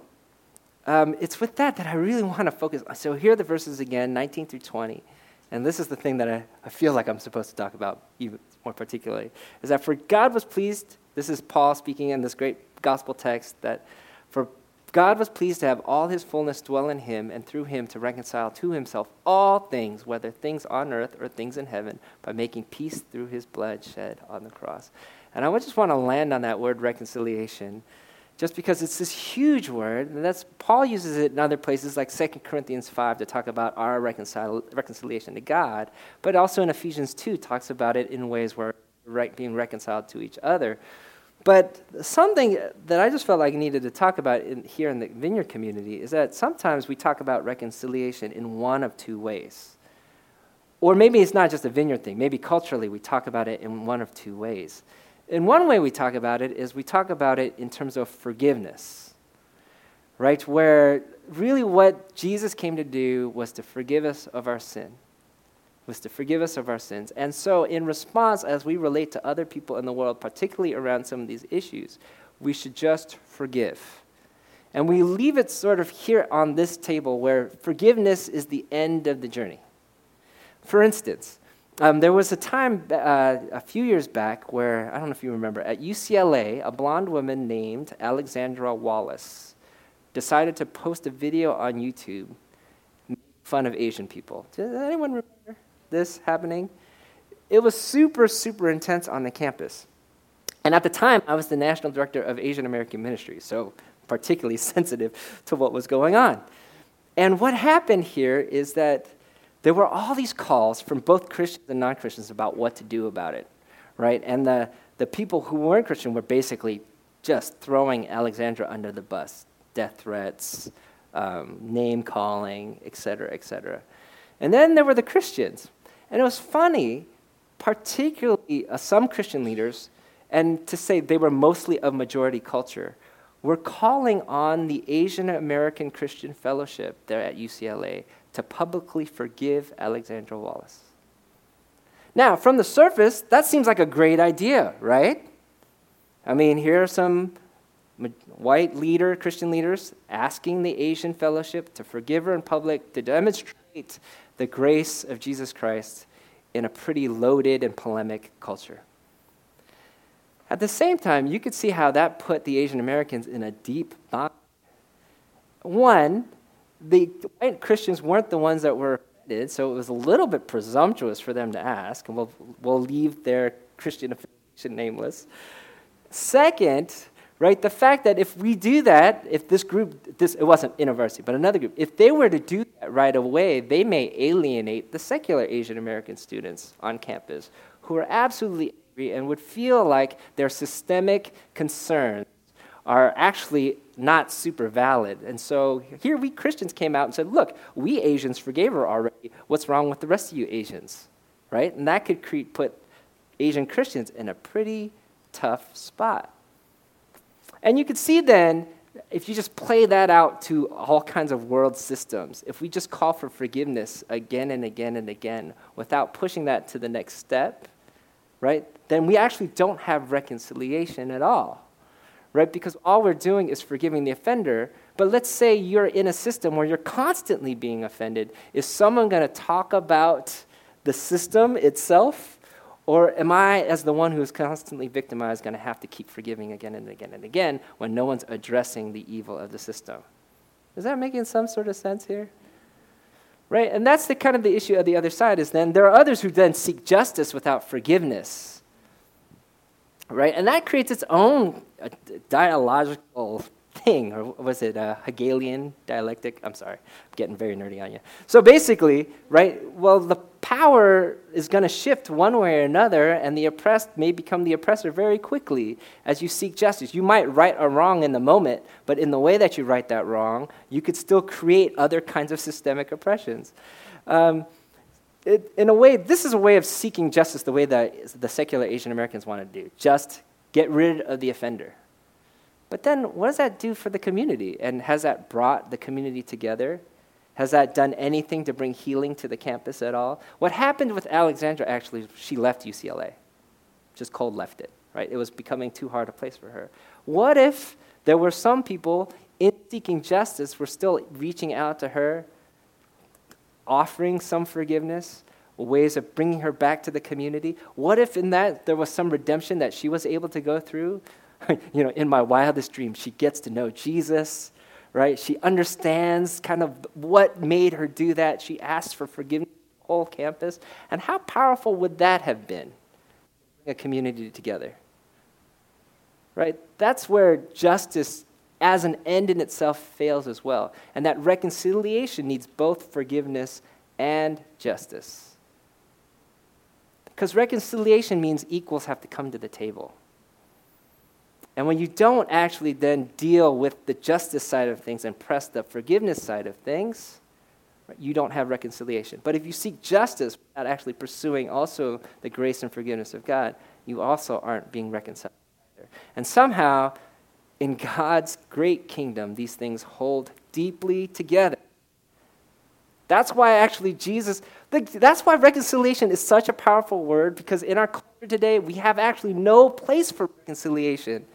um, it's with that that I really want to focus on. So here are the verses again, nineteen through twenty. And this is the thing that I, I feel like I'm supposed to talk about even more particularly, is that for God was pleased, this is Paul speaking in this great gospel text, that for God was pleased to have all his fullness dwell in him and through him to reconcile to himself all things, whether things on earth or things in heaven, by making peace through his blood shed on the cross. And I would just want to land on that word reconciliation, just because it's this huge word, and that's Paul uses it in other places like Second Corinthians five to talk about our reconcil- reconciliation to God, but also in Ephesians two talks about it in ways where we're being reconciled to each other. But something that I just felt like I needed to talk about in, here in the Vineyard community is that sometimes we talk about reconciliation in one of two ways. Or maybe it's not just a Vineyard thing. Maybe culturally we talk about it in one of two ways. And one way we talk about it is we talk about it in terms of forgiveness, right? Where really what Jesus came to do was to forgive us of our sin, was to forgive us of our sins. And so in response, as we relate to other people in the world, particularly around some of these issues, we should just forgive. And we leave it sort of here on this table where forgiveness is the end of the journey. For instance, Um, there was a time uh, a few years back where, I don't know if you remember, at U C L A, a blonde woman named Alexandra Wallace decided to post a video on YouTube making fun of Asian people. Does anyone remember this happening? It was super, super intense on the campus. And at the time, I was the national director of Asian American Ministries, so particularly sensitive to what was going on. And what happened here is that there were all these calls from both Christians and non-Christians about what to do about it, right? And the, the people who weren't Christian were basically just throwing Alexandra under the bus, death threats, um, name-calling, et cetera, et cetera. And then there were the Christians. And it was funny, particularly uh, some Christian leaders, and to say they were mostly of majority culture, were calling on the Asian American Christian Fellowship there at U C L A to publicly forgive Alexandra Wallace. Now, from the surface, that seems like a great idea, right? I mean, here are some white leader, Christian leaders, asking the Asian Fellowship to forgive her in public to demonstrate the grace of Jesus Christ in a pretty loaded and polemic culture. At the same time, you could see how that put the Asian Americans in a deep bind. One, the white Christians weren't the ones that were offended, so it was a little bit presumptuous for them to ask, and we'll, we'll leave their Christian affiliation nameless. Second, right, the fact that if we do that, if this group, this it wasn't InterVarsity, but another group, if they were to do that right away, they may alienate the secular Asian American students on campus who are absolutely angry and would feel like their systemic concerns are actually not super valid. And so here we Christians came out and said, look, we Asians forgave her already. What's wrong with the rest of you Asians, right? And that could cre- put Asian Christians in a pretty tough spot. And you could see then, if you just play that out to all kinds of world systems, if we just call for forgiveness again and again and again without pushing that to the next step, right, then we actually don't have reconciliation at all. Right, because all we're doing is forgiving the offender. But let's say you're in a system where you're constantly being offended. Is someone going to talk about the system itself? Or am I, as the one who is constantly victimized, going to have to keep forgiving again and again and again when no one's addressing the evil of the system? Is that making some sort of sense here? Right, and that's the kind of the issue of the other side is then there are others who then seek justice without forgiveness. Right, and that creates its own dialogical thing, or was it a Hegelian dialectic? I'm sorry, I'm getting very nerdy on you. So basically, right, well, the power is going to shift one way or another, and the oppressed may become the oppressor very quickly as you seek justice. You might right a wrong in the moment, but in the way that you right that wrong, you could still create other kinds of systemic oppressions. Um, it, in a way, this is a way of seeking justice the way that the secular Asian Americans want to do, just get rid of the offender. But then what does that do for the community? And has that brought the community together? Has that done anything to bring healing to the campus at all? What happened with Alexandra, actually, she left U C L A. Just cold left it, right? It was becoming too hard a place for her. What if there were some people in seeking justice were still reaching out to her, offering some forgiveness, ways of bringing her back to the community? What if in that there was some redemption that she was able to go through? You know, in my wildest dreams, she gets to know Jesus, right? She understands kind of what made her do that. She asks for forgiveness for the whole campus. And how powerful would that have been, a community together, right? That's where justice as an end in itself fails as well. And that reconciliation needs both forgiveness and justice. Because reconciliation means equals have to come to the table. And when you don't actually then deal with the justice side of things and press the forgiveness side of things, you don't have reconciliation. But if you seek justice without actually pursuing also the grace and forgiveness of God, you also aren't being reconciled. And somehow, in God's great kingdom, these things hold deeply together. That's why actually Jesus, that's why reconciliation is such a powerful word, because in our culture today, we have actually no place for reconciliation.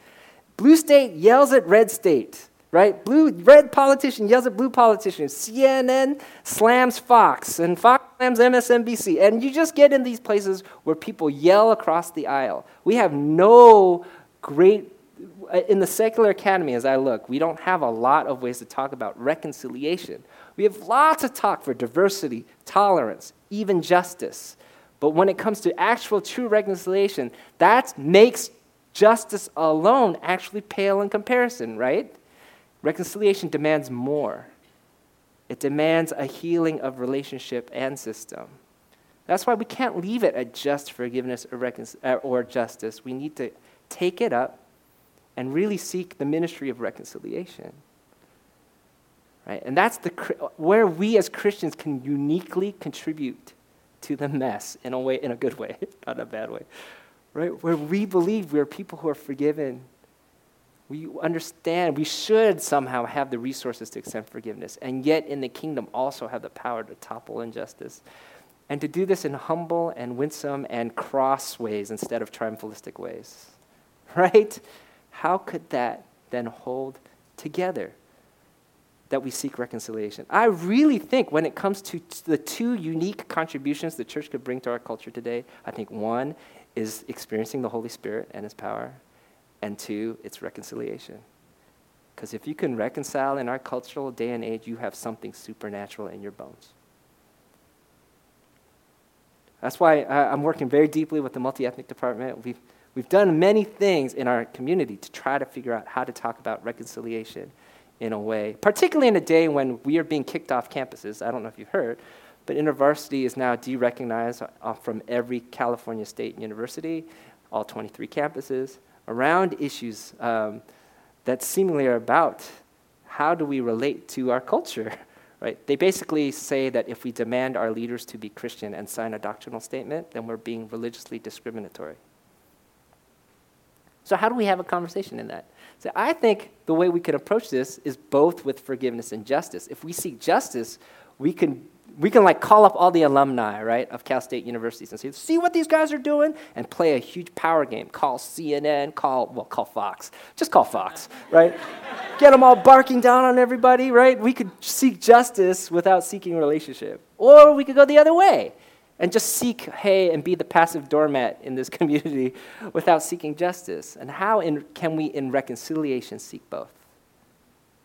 Blue state yells at red state, right? Blue red politician yells at blue politician. C N N slams Fox, and Fox slams M S N B C. And you just get in these places where people yell across the aisle. We have no great, in the secular academy as I look, we don't have a lot of ways to talk about reconciliation. We have lots of talk for diversity, tolerance, even justice. But when it comes to actual true reconciliation, that makes justice alone actually pale in comparison, right? Reconciliation demands more. It demands a healing of relationship and system. That's why we can't leave it at just forgiveness or, recon- or justice. We need to take it up and really seek the ministry of reconciliation. Right? And that's the where we as Christians can uniquely contribute to the mess in a way, in a good way, not a bad way. Right? Where we believe we're people who are forgiven. We understand we should somehow have the resources to extend forgiveness, and yet in the kingdom also have the power to topple injustice. And to do this in humble and winsome and cross ways instead of triumphalistic ways. Right? How could that then hold together that we seek reconciliation? I really think when it comes to t- the two unique contributions the church could bring to our culture today, I think one is experiencing the Holy Spirit and his power, and two, it's reconciliation. Because if you can reconcile in our cultural day and age, you have something supernatural in your bones. That's why I, I'm working very deeply with the multi-ethnic department. We've We've done many things in our community to try to figure out how to talk about reconciliation in a way, particularly in a day when we are being kicked off campuses. I don't know if you've heard, but InterVarsity is now de-recognized from every California State University, all twenty-three campuses, around issues um, that seemingly are about how do we relate to our culture, right? They basically say that if we demand our leaders to be Christian and sign a doctrinal statement, then we're being religiously discriminatory. So how do we have a conversation in that? So I think the way we can approach this is both with forgiveness and justice. If we seek justice, we can we can like call up all the alumni, right, of Cal State universities and say, see what these guys are doing, and play a huge power game. Call C N N, call, well, call Fox. Just call Fox, right? Get them all barking down on everybody, right? We could seek justice without seeking relationship. Or we could go the other way and just seek, hey, and be the passive doormat in this community without seeking justice. And how in, can we, in reconciliation, seek both?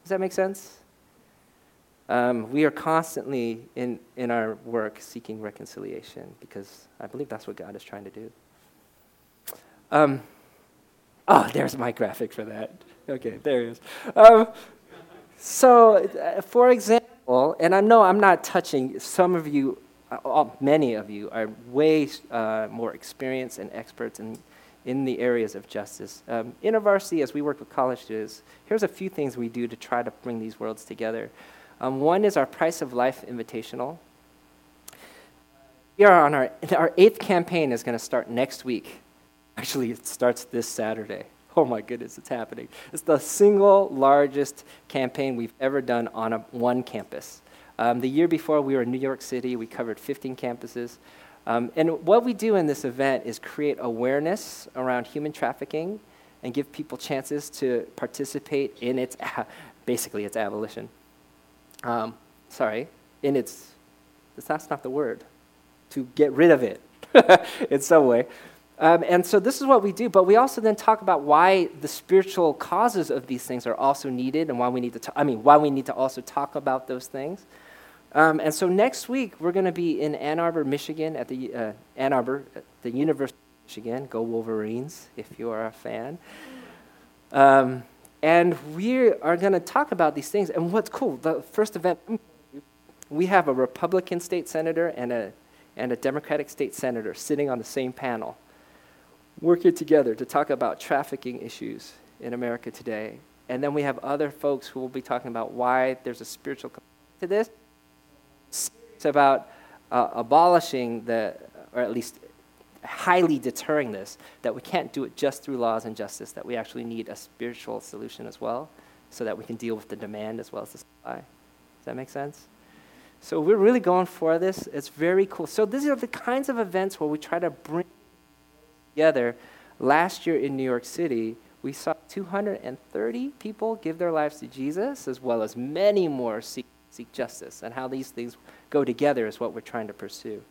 Does that make sense? Um, we are constantly, in, in our work, seeking reconciliation, because I believe that's what God is trying to do. Um, oh, there's my graphic for that. Okay, there he is. Um, so, uh, for example, and I know I'm not touching, some of you, uh, many of you, are way uh, more experienced and experts in, in the areas of justice. Um, InterVarsity, as we work with college students, here's a few things we do to try to bring these worlds together. Um, one is our Price of Life Invitational. We are on our, our eighth campaign is going to start next week. Actually, it starts this Saturday. Oh my goodness, it's happening. It's the single largest campaign we've ever done on a, one campus. Um, the year before, we were in New York City. We covered fifteen campuses. Um, and what we do in this event is create awareness around human trafficking and give people chances to participate in its, basically its abolition. Um, sorry, in its, that's not the word, to get rid of it in some way. Um, and so this is what we do, but we also then talk about why the spiritual causes of these things are also needed and why we need to, t- I mean, why we need to also talk about those things. Um, and so next week, we're going to be in Ann Arbor, Michigan, at the uh, Ann Arbor, at the University of Michigan. Go Wolverines, if you are a fan. Um, and we are going to talk about these things. And what's cool, the first event, we have a Republican state senator and a, and a Democratic state senator sitting on the same panel, working together to talk about trafficking issues in America today. And then we have other folks who will be talking about why there's a spiritual component to this. It's about uh, abolishing the, or at least highly deterring this, that we can't do it just through laws and justice, that we actually need a spiritual solution as well, so that we can deal with the demand as well as the supply. Does that make sense? So we're really going for this. It's very cool. So these are the kinds of events where we try to bring together. Last year in New York City, we saw two hundred thirty people give their lives to Jesus, as well as many more seek, seek justice. And how these things go together is what we're trying to pursue.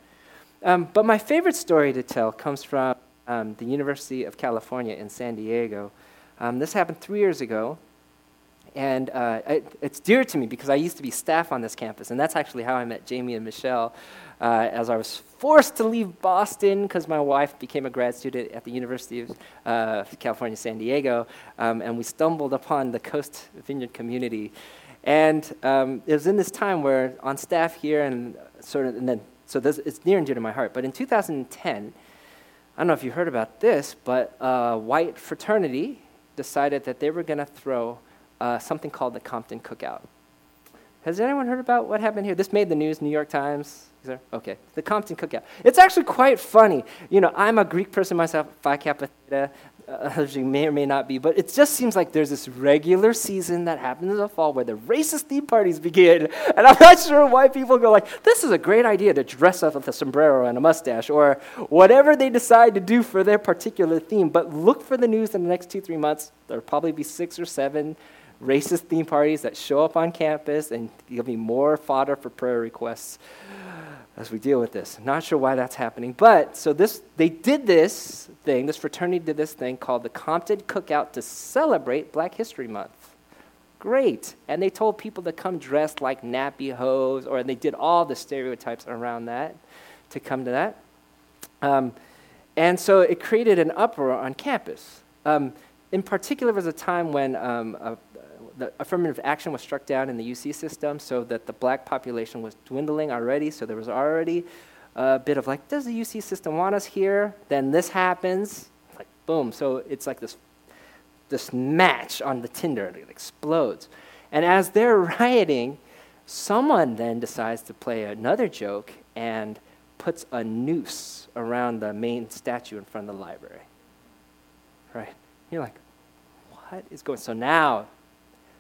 Um, but my favorite story to tell comes from um, the University of California in San Diego. Um, this happened three years ago. And uh, it, it's dear to me because I used to be staff on this campus, and that's actually how I met Jamie and Michelle, uh, as I was forced to leave Boston because my wife became a grad student at the University of uh, California, San Diego, um, and we stumbled upon the Coast Vineyard community. And um, it was in this time where on staff here, and sort of, and then, so this, it's near and dear to my heart, but in two thousand ten, I don't know if you heard about this, but a white fraternity decided that they were going to throw Uh, something called the Compton Cookout. Has anyone heard about what happened here? This made the news, New York Times. Is there? Okay, the Compton Cookout. It's actually quite funny. You know, I'm a Greek person myself, Phi Kappa Theta, uh, you may or may not be, but it just seems like there's this regular season that happens in the fall where the racist theme parties begin, and I'm not sure why people go like, this is a great idea to dress up with a sombrero and a mustache, or whatever they decide to do for their particular theme, but look for the news in the next two, three months. There'll probably be six or seven racist theme parties that show up on campus, and there'll be more fodder for prayer requests as we deal with this. Not sure why that's happening, but so this they did this thing, this fraternity did this thing called the Compton Cookout to celebrate Black History Month. Great. And they told people to come dressed like nappy hoes, or they did all the stereotypes around that to come to that. Um, and so it created an uproar on campus. Um, in particular, there was a time when um, a the affirmative action was struck down in the U C system, so that the black population was dwindling already, so there was already a bit of like, does the U C system want us here? Then this happens, like boom. So it's like this this match on the tinder, and it explodes. And as they're rioting, someone then decides to play another joke and puts a noose around the main statue in front of the library. Right? You're like, what is going on? So now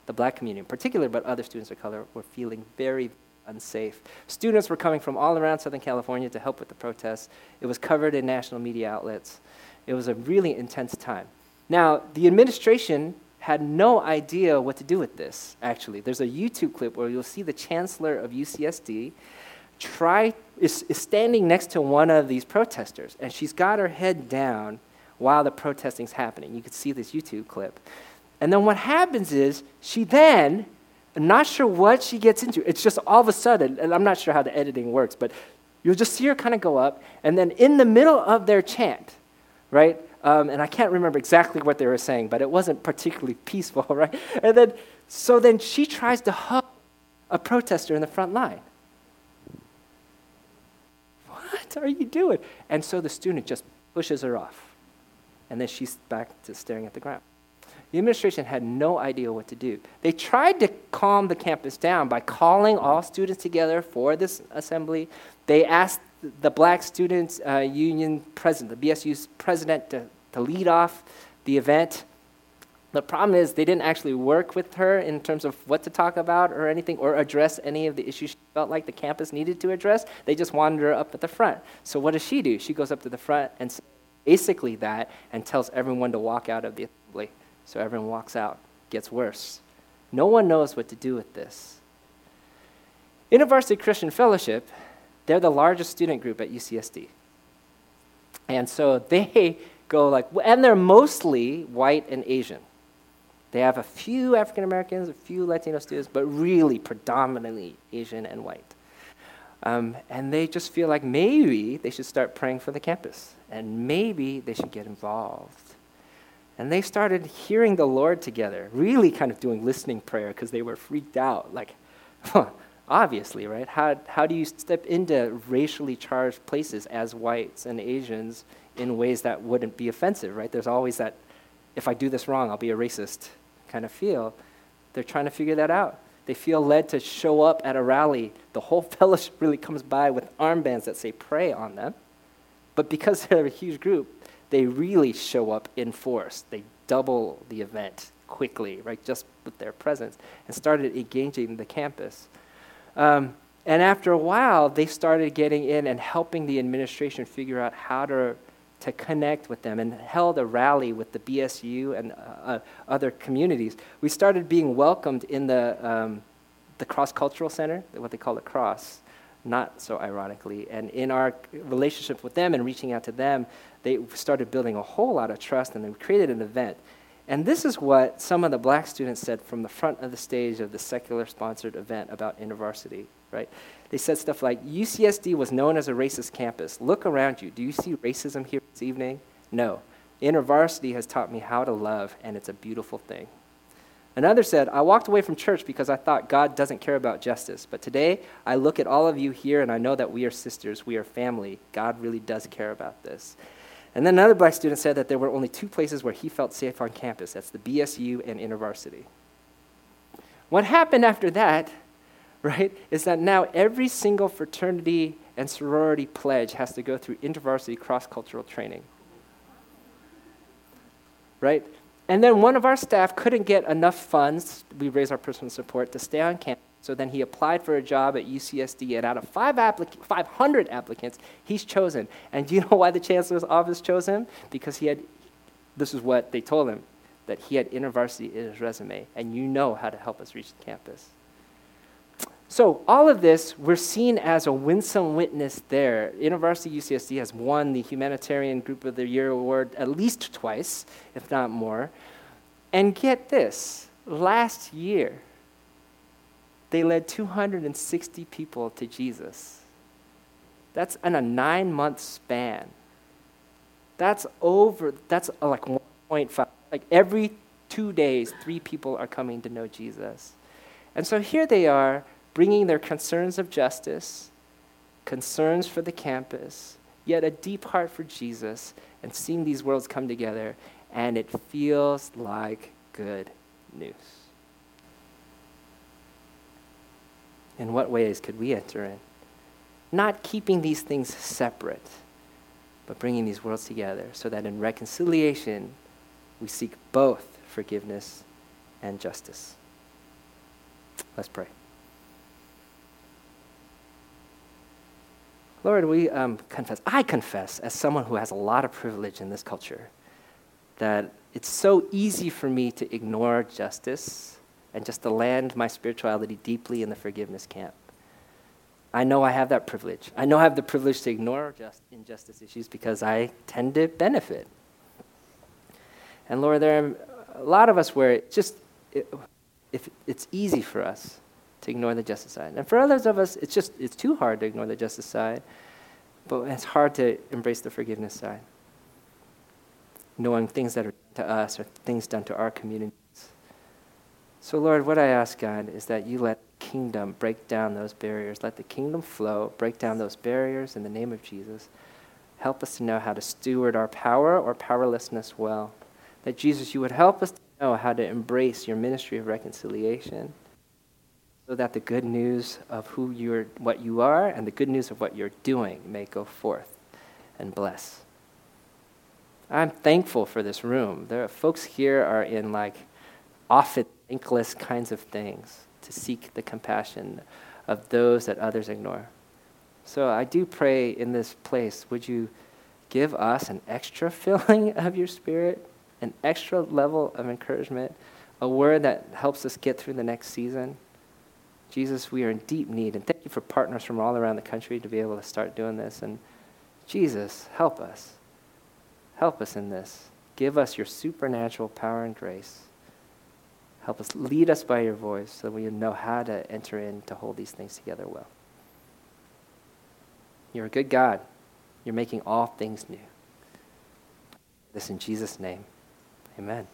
the black community in particular, but other students of color, were feeling very unsafe. Students were coming from all around Southern California to help with the protests. It was covered in national media outlets. It was a really intense time. Now, the administration had no idea what to do with this, actually. There's a YouTube clip where you'll see the chancellor of U C S D try is, is standing next to one of these protesters, and she's got her head down while the protesting's happening. You can see this YouTube clip. And then what happens is she then, I'm not sure what she gets into. It's just all of a sudden, and I'm not sure how the editing works, but you'll just see her kind of go up, and then in the middle of their chant, right, Um, and I can't remember exactly what they were saying, but it wasn't particularly peaceful, right? And then, so then she tries to hug a protester in the front line. What are you doing? And so the student just pushes her off. And then she's back to staring at the ground. The administration had no idea what to do. They tried to calm the campus down by calling all students together for this assembly. They asked the Black Students uh, Union president, the B S U's president, to, to lead off the event. The problem is they didn't actually work with her in terms of what to talk about or anything, or address any of the issues she felt like the campus needed to address. They just wanted her up at the front. So what does she do? She goes up to the front and basically that and tells everyone to walk out of the assembly. So everyone walks out. Gets worse. No one knows what to do with this. University Christian Fellowship, they're the largest student group at U C S D. And so they go like, and they're mostly white and Asian. They have a few African Americans, a few Latino students, but really predominantly Asian and white. Um, and they just feel like maybe they should start praying for the campus, and maybe they should get involved. And they started hearing the Lord together, really kind of doing listening prayer because they were freaked out, like, huh. Obviously, right? How how do you step into racially charged places as whites and Asians in ways that wouldn't be offensive, right? There's always that, if I do this wrong, I'll be a racist kind of feel. They're trying to figure that out. They feel led to show up at a rally. The whole fellowship really comes by with armbands that say pray on them. But because they're a huge group, they really show up in force. They double the event quickly, right? Just with their presence, and started engaging the campus. Um, and after a while, they started getting in and helping the administration figure out how to to connect with them, and held a rally with the B S U and uh, uh, other communities. We started being welcomed in the um, the cross-cultural center, what they call the cross, not so ironically. And in our relationship with them and reaching out to them, they started building a whole lot of trust, and they created an event. And this is what some of the Black students said from the front of the stage of the secular-sponsored event about InterVarsity, right? They said stuff like, U C S D was known as a racist campus. Look around you. Do you see racism here this evening? No. InterVarsity has taught me how to love, and it's a beautiful thing. Another said, I walked away from church because I thought God doesn't care about justice. But today, I look at all of you here, and I know that we are sisters. We are family. God really does care about this. And then another Black student said that there were only two places where he felt safe on campus. That's the B S U and InterVarsity. What happened after that, right, is that now every single fraternity and sorority pledge has to go through InterVarsity cross-cultural training, right? And then one of our staff couldn't get enough funds, we raised our personal support, to stay on campus. So then he applied for a job at U C S D, and out of five applic- five hundred applicants, he's chosen. And do you know why the chancellor's office chose him? Because he had, this is what they told him, that he had InterVarsity in his resume, and you know how to help us reach the campus. So all of this, we're seen as a winsome witness there. InterVarsity U C S D has won the Humanitarian Group of the Year award at least twice, if not more. And get this, last year, they led two hundred sixty people to Jesus. That's in a nine-month span. That's over, that's like one point five. Like every two days, three people are coming to know Jesus. And so here they are, bringing their concerns of justice, concerns for the campus, yet a deep heart for Jesus, and seeing these worlds come together, and it feels like good news. In what ways could we enter in? Not keeping these things separate, but bringing these worlds together so that in reconciliation, we seek both forgiveness and justice. Let's pray. Lord, we um, confess, I confess as someone who has a lot of privilege in this culture, that it's so easy for me to ignore justice and just to land my spirituality deeply in the forgiveness camp. I know I have that privilege. I know I have the privilege to ignore just injustice issues because I tend to benefit. And Lord, there are a lot of us where it just it, if it's easy for us to ignore the justice side. And for others of us, it's just it's too hard to ignore the justice side, but it's hard to embrace the forgiveness side. knowing things that are to us or things done to our communities. So, Lord, what I ask, God, is that you let the kingdom break down those barriers. Let the kingdom flow, break down those barriers in the name of Jesus. Help us to know how to steward our power or powerlessness well. That, Jesus, you would help us to know how to embrace your ministry of reconciliation so that the good news of who you're, what you are and the good news of what you're doing may go forth and bless. I'm thankful for this room. There are folks here are in like often thankless kinds of things to seek the compassion of those that others ignore. So I do pray in this place, would you give us an extra filling of your spirit, an extra level of encouragement, a word that helps us get through the next season? Jesus, we are in deep need, and thank you for partners from all around the country to be able to start doing this. And Jesus, help us. Help us in this. Give us your supernatural power and grace. Help us, lead us by your voice so we know how to enter in to hold these things together well. You're a good God. You're making all things new. This in Jesus' name. Amen.